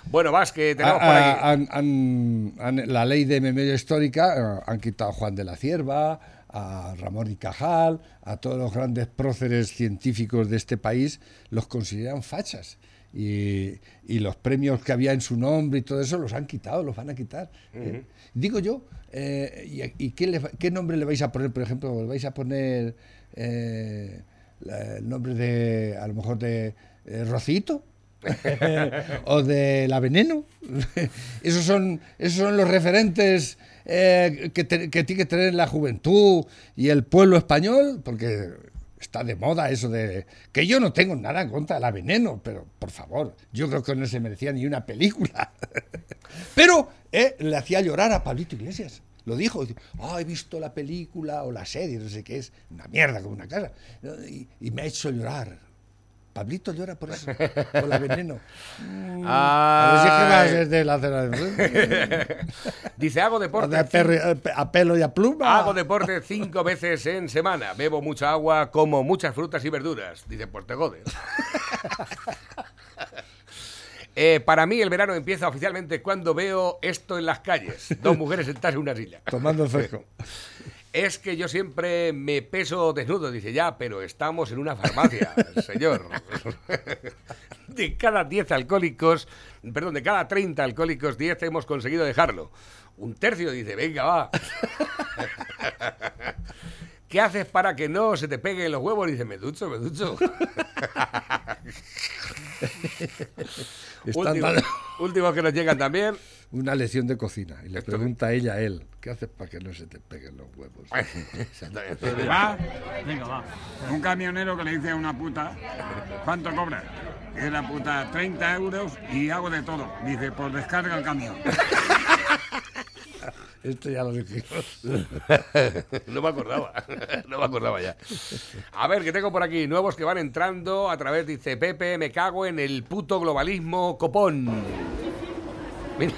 Bueno, vas, que tenemos ah, por aquí. Han, han, han, la ley de memoria histórica, han quitado a Juan de la Cierva, a Ramón y Cajal, a todos los grandes próceres científicos de este país, los consideran fachas. Y, y los premios que había en su nombre y todo eso los han quitado, los van a quitar. Uh-huh. eh, digo yo, eh, ¿y, y qué, le, qué nombre le vais a poner? Por ejemplo, ¿le vais a poner eh, la, el nombre de, a lo mejor, de eh, Rocito? O de La Veneno. esos son esos son los referentes eh, que, te, que tiene que tener la juventud y el pueblo español, porque está de moda eso de que yo no tengo nada en contra de La Veneno, pero por favor, yo creo que no se merecía ni una película. Pero eh, le hacía llorar a Pedrito Iglesias. Lo dijo, oh, he visto la película o la serie, no sé qué, es una mierda como una casa, y, y me ha hecho llorar. Pablito llora por eso, por La Veneno. Ah, a ver si es que vas desde la dice, hago deporte. A, de perri, a pelo y a pluma. Hago deporte cinco veces en semana. Bebo mucha agua, como muchas frutas y verduras. Dice, pues te jodes. Eh, para mí el verano empieza oficialmente cuando veo esto en las calles. Dos mujeres sentadas en una silla. Tomando fresco. Es que yo siempre me peso desnudo. Dice, ya, pero estamos en una farmacia, señor. De cada diez alcohólicos, perdón, de cada treinta alcohólicos, diez hemos conseguido dejarlo. Un tercio dice, venga, va. ¿Qué haces para que no se te peguen los huevos? Dice, me ducho, me ducho. Último, últimos que nos llegan también. Una lección de cocina. Y le Esto. pregunta ella a él, ¿qué haces para que no se te peguen los huevos? ¿Va? Venga, va. Un camionero que le dice a una puta, ¿cuánto cobra? Y la puta, treinta euros y hago de todo. Dice, pues descarga el camión. Esto ya lo dijimos. No me acordaba, no me acordaba ya. A ver, que tengo por aquí nuevos que van entrando a través, dice Pepe, me cago en el puto globalismo copón. Mira.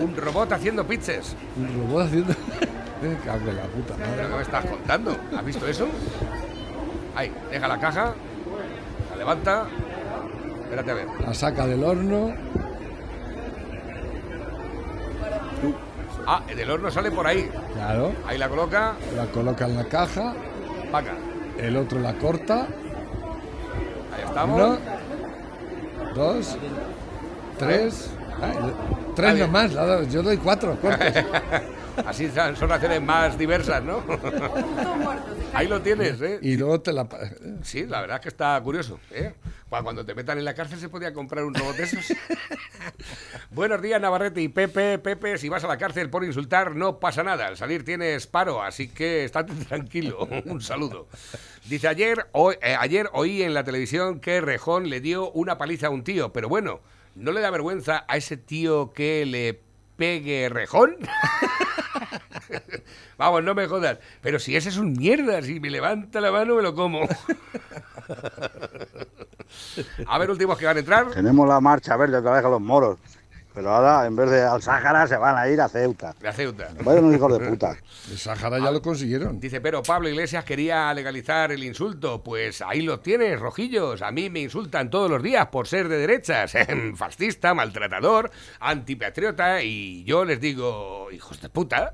Un robot haciendo pitches. Un robot haciendo... Me cago en la puta madre. ¿Qué me estás contando? ¿Has visto eso? Ahí, deja la caja. La levanta. Espérate a ver. La saca del horno. Ah, del horno sale por ahí. Claro. Ahí la coloca. La coloca en la caja. Paca. El otro la corta. Ahí estamos. Uno, dos, tres. Ay, tres nomás, yo doy cuatro cortes. Así son acciones más diversas, ¿no? Ahí lo tienes, ¿eh? Y luego te la... Sí, la verdad es que está curioso, ¿eh? Cuando te metan en la cárcel se podía comprar un robot de esos. Buenos días, Navarrete y Pepe. Pepe, si vas a la cárcel por insultar, no pasa nada. Al salir tienes paro, así que estate tranquilo. Un saludo. Dice, ayer, o, eh, ayer oí en la televisión que Rejón le dio una paliza a un tío, pero bueno, ¿no le da vergüenza a ese tío que le pegue Rejón? Vamos, no me jodas. Pero si ese es un mierda, si me levanta la mano me lo como. A ver, últimos que van a entrar. Tenemos la marcha verde otra vez a los moros. Pero ahora, en vez de al Sáhara, se van a ir a Ceuta. A Ceuta. Vayan unos hijos de puta. El Sáhara ya ah, lo consiguieron. Dice, pero Pablo Iglesias quería legalizar el insulto. Pues ahí lo tienes, rojillos. A mí me insultan todos los días por ser de derechas. Fascista, maltratador, antipatriota. Y yo les digo, hijos de puta.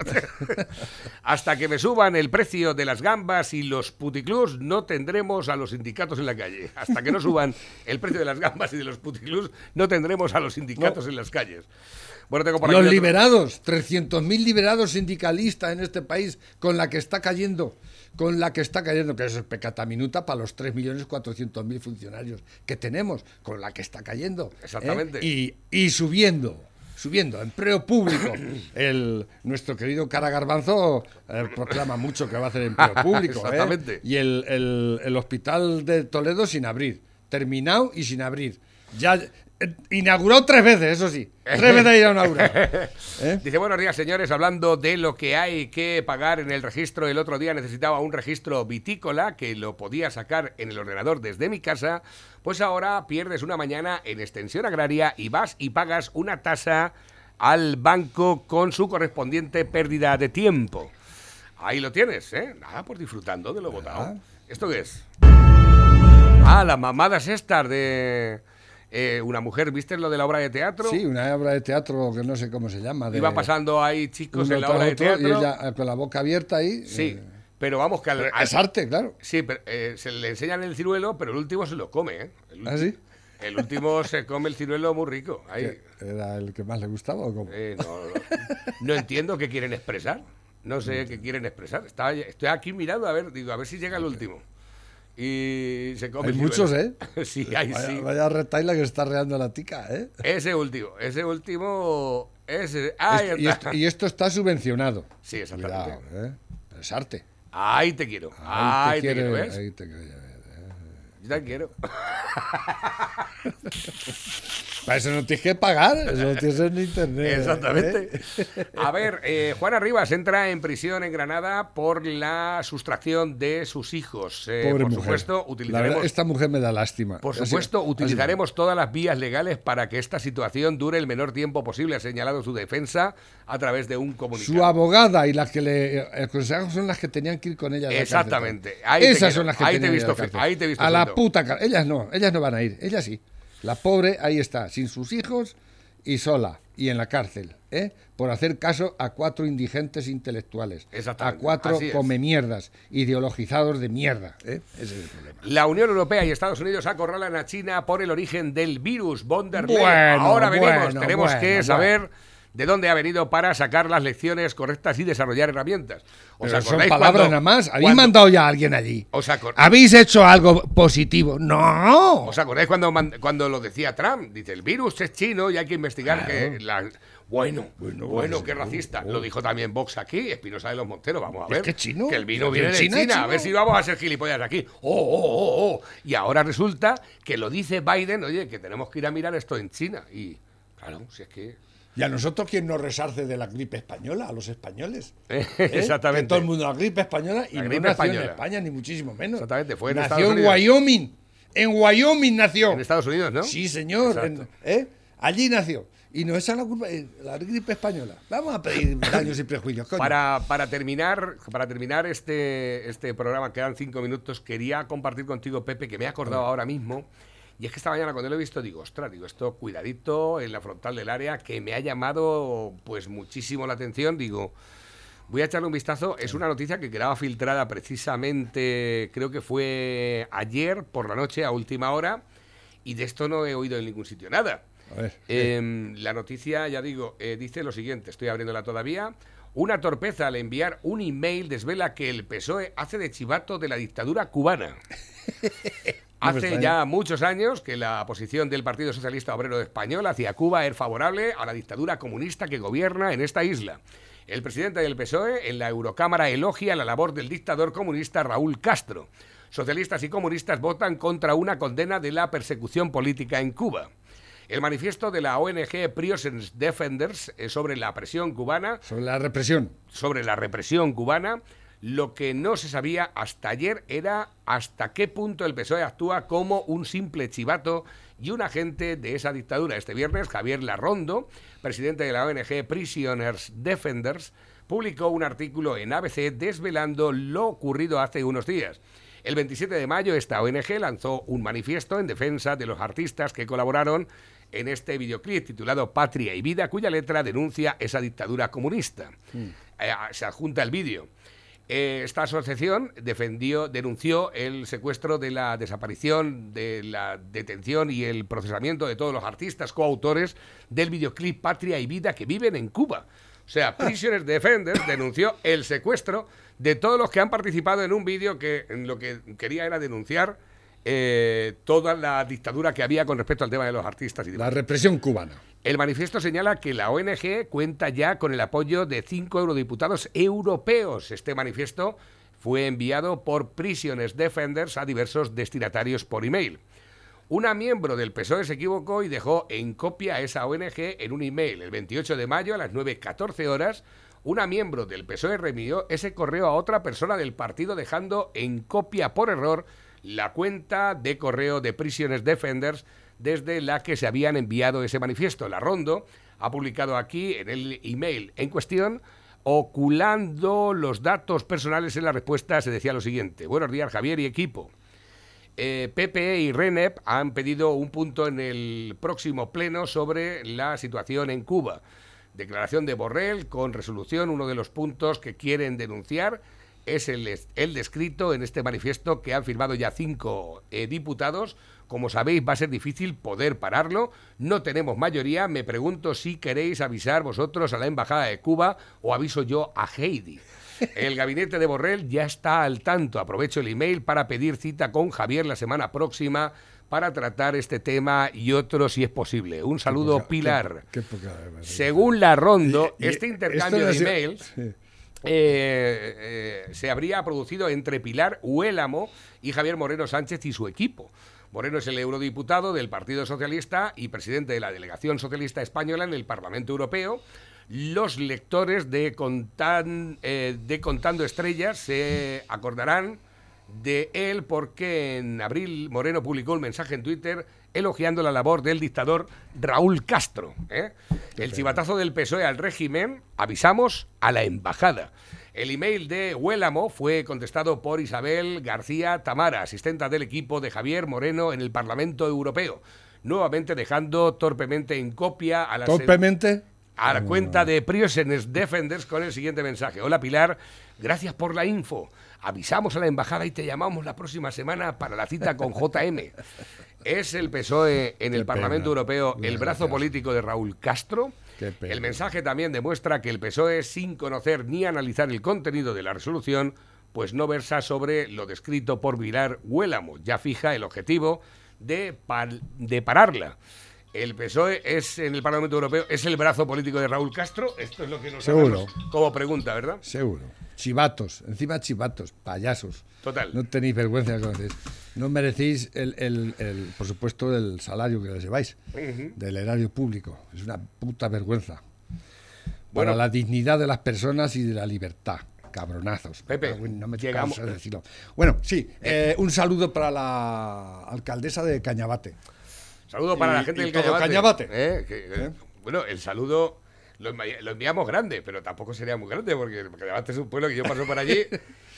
Hasta que me suban el precio de las gambas y los puticlús, no tendremos a los sindicatos en la calle. Hasta que no suban el precio de las gambas y de los puticlús, no tendremos a los sindicatos no. en las calles. Bueno, tengo por aquí los otro... liberados, trescientos mil liberados sindicalistas en este país, con la que está cayendo, con la que está cayendo, que eso es pecata minuta para los tres millones cuatrocientos mil funcionarios que tenemos, con la que está cayendo. Exactamente. ¿eh? Y, y subiendo, subiendo, empleo público. El, nuestro querido Cara Garbanzo eh, proclama mucho que va a hacer empleo público. Exactamente. ¿eh? Y el, el, el hospital de Toledo sin abrir, terminado y sin abrir. Ya... Inauguró tres veces, eso sí. Tres veces ya inauguró. ¿Eh? Dice, buenos días, señores. Hablando de lo que hay que pagar en el registro, el otro día necesitaba un registro vitícola que lo podía sacar en el ordenador desde mi casa. Pues ahora pierdes una mañana en Extensión Agraria y vas y pagas una tasa al banco con su correspondiente pérdida de tiempo. Ahí lo tienes, ¿eh? Nada, por disfrutando de lo votado. ¿Esto qué es? Ah, las mamadas estas de... Eh, una mujer, ¿viste lo de la obra de teatro? Sí, una obra de teatro que no sé cómo se llama. De... Iba pasando ahí chicos en la obra de teatro. Y ella con la boca abierta ahí. Sí, eh... pero vamos que... Al, al... Es arte, claro. Sí, pero eh, se le enseñan el ciruelo, pero el último se lo come, ¿eh? El último, ¿ah, sí? El último se come el ciruelo muy rico. Ahí. ¿Era el que más le gustaba o cómo? Eh, no, no, no entiendo qué quieren expresar. No sé qué quieren expresar. Estaba, estoy aquí mirando a ver, digo, a ver si llega el último. Y se come. Hay muchos, ¿eh? Sí, hay vaya, sí. Vaya retaila que está reando la tica, ¿eh? Ese último, ese último... Ese, ah, este, y, esto, y esto está subvencionado. Sí, exactamente. Cuidado, ¿eh? Pero es arte. Ahí te quiero. Ahí, ahí te, te quiero, quiero, ¿ves? Ahí te quiero. Yo te quiero. Para eso no tienes que pagar, eso no tienes en internet. Exactamente. ¿eh? A ver, eh, Juana Rivas entra en prisión en Granada por la sustracción de sus hijos. Eh, Pobre por mujer. Supuesto, utilizaremos. La verdad, esta mujer me da lástima. Por supuesto, así, utilizaremos así. Todas las vías legales para que esta situación dure el menor tiempo posible, ha señalado su defensa a través de un comunicado. Su abogada y las que le aconsejan son las que tenían que ir con ella. Exactamente. Ahí Esas son las que ahí tenían que ir. Ahí te he visto. A la puta cara. Ellas no, ellas no van a ir, ellas sí. La pobre, ahí está, sin sus hijos y sola, y en la cárcel, ¿eh? Por hacer caso a cuatro indigentes intelectuales, a cuatro comemierdas, ideologizados de mierda, ¿eh? Ese es el problema. La Unión Europea y Estados Unidos acorralan a China por el origen del virus, von der Leyen. Bueno, ahora venimos, bueno, tenemos bueno, que bueno. saber... de dónde ha venido para sacar las lecciones correctas y desarrollar herramientas. ¿Os Pero son palabras cuando, nada más. ¿Habéis cuando... mandado ya a alguien allí? ¿Os acord... ¿Habéis hecho algo positivo? ¡No! ¿Os acordáis cuando, cuando lo decía Trump? Dice, el virus es chino y hay que investigar claro. que... La... Bueno, bueno, bueno, qué racista. Lo dijo también Vox aquí, Espinosa de los Monteros. Vamos a ver. ¿Es que, chino? que el vino viene de China. China. A ver si vamos a ser gilipollas aquí. Oh, oh, oh, oh. Y ahora resulta que lo dice Biden, oye, que tenemos que ir a mirar esto en China. Y claro, si es que... ¿Y a nosotros quién nos resarce de la gripe española? A los españoles. ¿eh? Exactamente. Que todo el mundo la gripe española y la gripe no nació española. en España, ni muchísimo menos. Exactamente, fue en nació Estados Unidos. Nació en Wyoming. En Wyoming nació. En Estados Unidos, ¿no? Sí, señor. En, ¿eh? Allí nació. Y no esa es la culpa, la gripe española. Vamos a pedir daños y prejuicios. Coño. Para, para terminar, para terminar este, este programa, quedan cinco minutos, quería compartir contigo, Pepe, que me he acordado ahora mismo. Y es que esta mañana cuando lo he visto digo, ostras, digo, esto cuidadito en la frontal del área, que me ha llamado pues muchísimo la atención. Digo, voy a echarle un vistazo. Es una noticia que quedaba filtrada precisamente, creo que fue ayer por la noche a última hora. Y de esto no he oído en ningún sitio nada. A ver, eh, la noticia, ya digo, eh, dice lo siguiente, estoy abriéndola todavía. Una torpeza al enviar un email desvela que el P S O E hace de chivato de la dictadura cubana. Hace ya muchos años que la posición del Partido Socialista Obrero Español hacia Cuba es favorable a la dictadura comunista que gobierna en esta isla. El presidente del P S O E en la Eurocámara elogia la labor del dictador comunista Raúl Castro. Socialistas y comunistas votan contra una condena de la persecución política en Cuba. El manifiesto de la O N G Prisoners Defenders sobre la presión cubana... Sobre la represión. Sobre la represión cubana. Lo que no se sabía hasta ayer era hasta qué punto el P S O E actúa como un simple chivato y un agente de esa dictadura. Este viernes, Javier Larrondo, presidente de la O N G Prisoners Defenders, publicó un artículo en A B C desvelando lo ocurrido hace unos días. El veintisiete de mayo, esta O N G lanzó un manifiesto en defensa de los artistas que colaboraron en este videoclip titulado Patria y Vida, cuya letra denuncia esa dictadura comunista. Sí. Eh, se adjunta el vídeo. Eh, esta asociación defendió, denunció el secuestro de la desaparición, de la detención y el procesamiento de todos los artistas coautores del videoclip Patria y Vida que viven en Cuba. O sea, Prisoners Defenders denunció el secuestro de todos los que han participado en un vídeo que lo que quería era denunciar eh, toda la dictadura que había con respecto al tema de los artistas y demás. La represión cubana. El manifiesto señala que la O N G cuenta ya con el apoyo de cinco eurodiputados europeos. Este manifiesto fue enviado por Prisoners Defenders a diversos destinatarios por email. Una miembro del P S O E se equivocó y dejó en copia a esa O N G en un email. El veintiocho de mayo a las nueve y catorce horas, una miembro del P S O E remitió ese correo a otra persona del partido dejando en copia por error la cuenta de correo de Prisoners Defenders desde la que se habían enviado ese manifiesto. Larrondo ha publicado aquí en el email en cuestión, oculando los datos personales en la respuesta, se decía lo siguiente. Buenos días, Javier y equipo. Eh, P P E y RENEP han pedido un punto en el próximo pleno sobre la situación en Cuba. Declaración de Borrell con resolución. Uno de los puntos que quieren denunciar es el, el descrito en este manifiesto que han firmado ya cinco eh, diputados. Como sabéis, va a ser difícil poder pararlo. No tenemos mayoría. Me pregunto si queréis avisar vosotros a la Embajada de Cuba o aviso yo a Heidi. El gabinete de Borrell ya está al tanto. Aprovecho el email para pedir cita con Javier la semana próxima para tratar este tema y otro si es posible. Un saludo, qué poca, Pilar. Qué, qué poca, según Larrondo, y, y, este intercambio de emails sí. eh, eh, se habría producido entre Pilar Huélamo y Javier Moreno Sánchez y su equipo. Moreno es el eurodiputado del Partido Socialista y presidente de la Delegación Socialista Española en el Parlamento Europeo. Los lectores de, Contan, eh, de Contando Estrellas se acordarán de él porque en abril Moreno publicó un mensaje en Twitter elogiando la labor del dictador Raúl Castro. ¿eh? El chivatazo del P S O E al régimen, avisamos a la embajada. El email de Huélamo fue contestado por Isabel García Tamara, asistenta del equipo de Javier Moreno en el Parlamento Europeo, nuevamente dejando torpemente en copia a la... ¿Torpemente? A la cuenta de Prisoners Defenders con el siguiente mensaje. Hola Pilar, gracias por la info. Avisamos a la embajada y te llamamos la próxima semana para la cita con J M. ¿Es el P S O E en el Parlamento Europeo el brazo político de Raúl Castro? El mensaje también demuestra que el P S O E, sin conocer ni analizar el contenido de la resolución, pues no versa sobre lo descrito por Pilar Huélamo. Ya fija el objetivo de, par- de pararla. El P S O E es en el Parlamento Europeo es el brazo político de Raúl Castro. Esto es lo que nos seguro como pregunta, ¿verdad? Seguro. Chivatos, encima chivatos, payasos. Total. No tenéis vergüenza de conocer. No merecéis, el, el, el, por supuesto, el salario que les lleváis uh-huh. del erario público. Es una puta vergüenza. Bueno, para la dignidad de las personas y de la libertad. Cabronazos. Pepe, no me llegamos a decirlo. Bueno, sí, eh, un saludo para la alcaldesa de Cañavate. Saludo para y, la gente del Cañavate. Cañavate. ¿Eh? Que, ¿Eh? Bueno, el saludo lo, lo enviamos grande, pero tampoco sería muy grande, porque el Cañavate es un pueblo que yo paso por allí.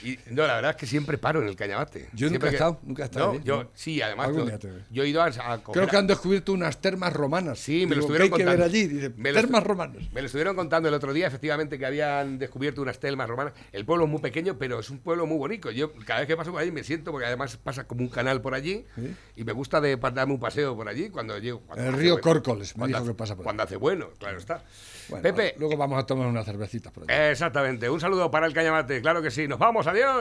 Y no, la verdad es que siempre paro en el Cañavate. Yo siempre nunca he estado, nunca he estado. No, ¿eh? yo, sí, además, yo, yo he ido a, a comer. Creo que han descubierto unas termas romanas. Sí, me lo estuvieron contando. Hay que ver allí, dice, termas romanas. Me lo estuvieron contando el otro día, efectivamente, que habían descubierto unas termas romanas. El pueblo es muy pequeño, pero es un pueblo muy bonito. Yo cada vez que paso por allí me siento, porque además pasa como un canal por allí, ¿sí? Y me gusta de darme un paseo por allí cuando llego. Cuando el río Corcoles, me dijo que pasa por allí. Cuando hace bueno, claro está. Bueno, Pepe, luego vamos a tomar unas cervecitas por allí. Exactamente. Un saludo para el Cañavate, claro que sí. Nos vamos, adiós.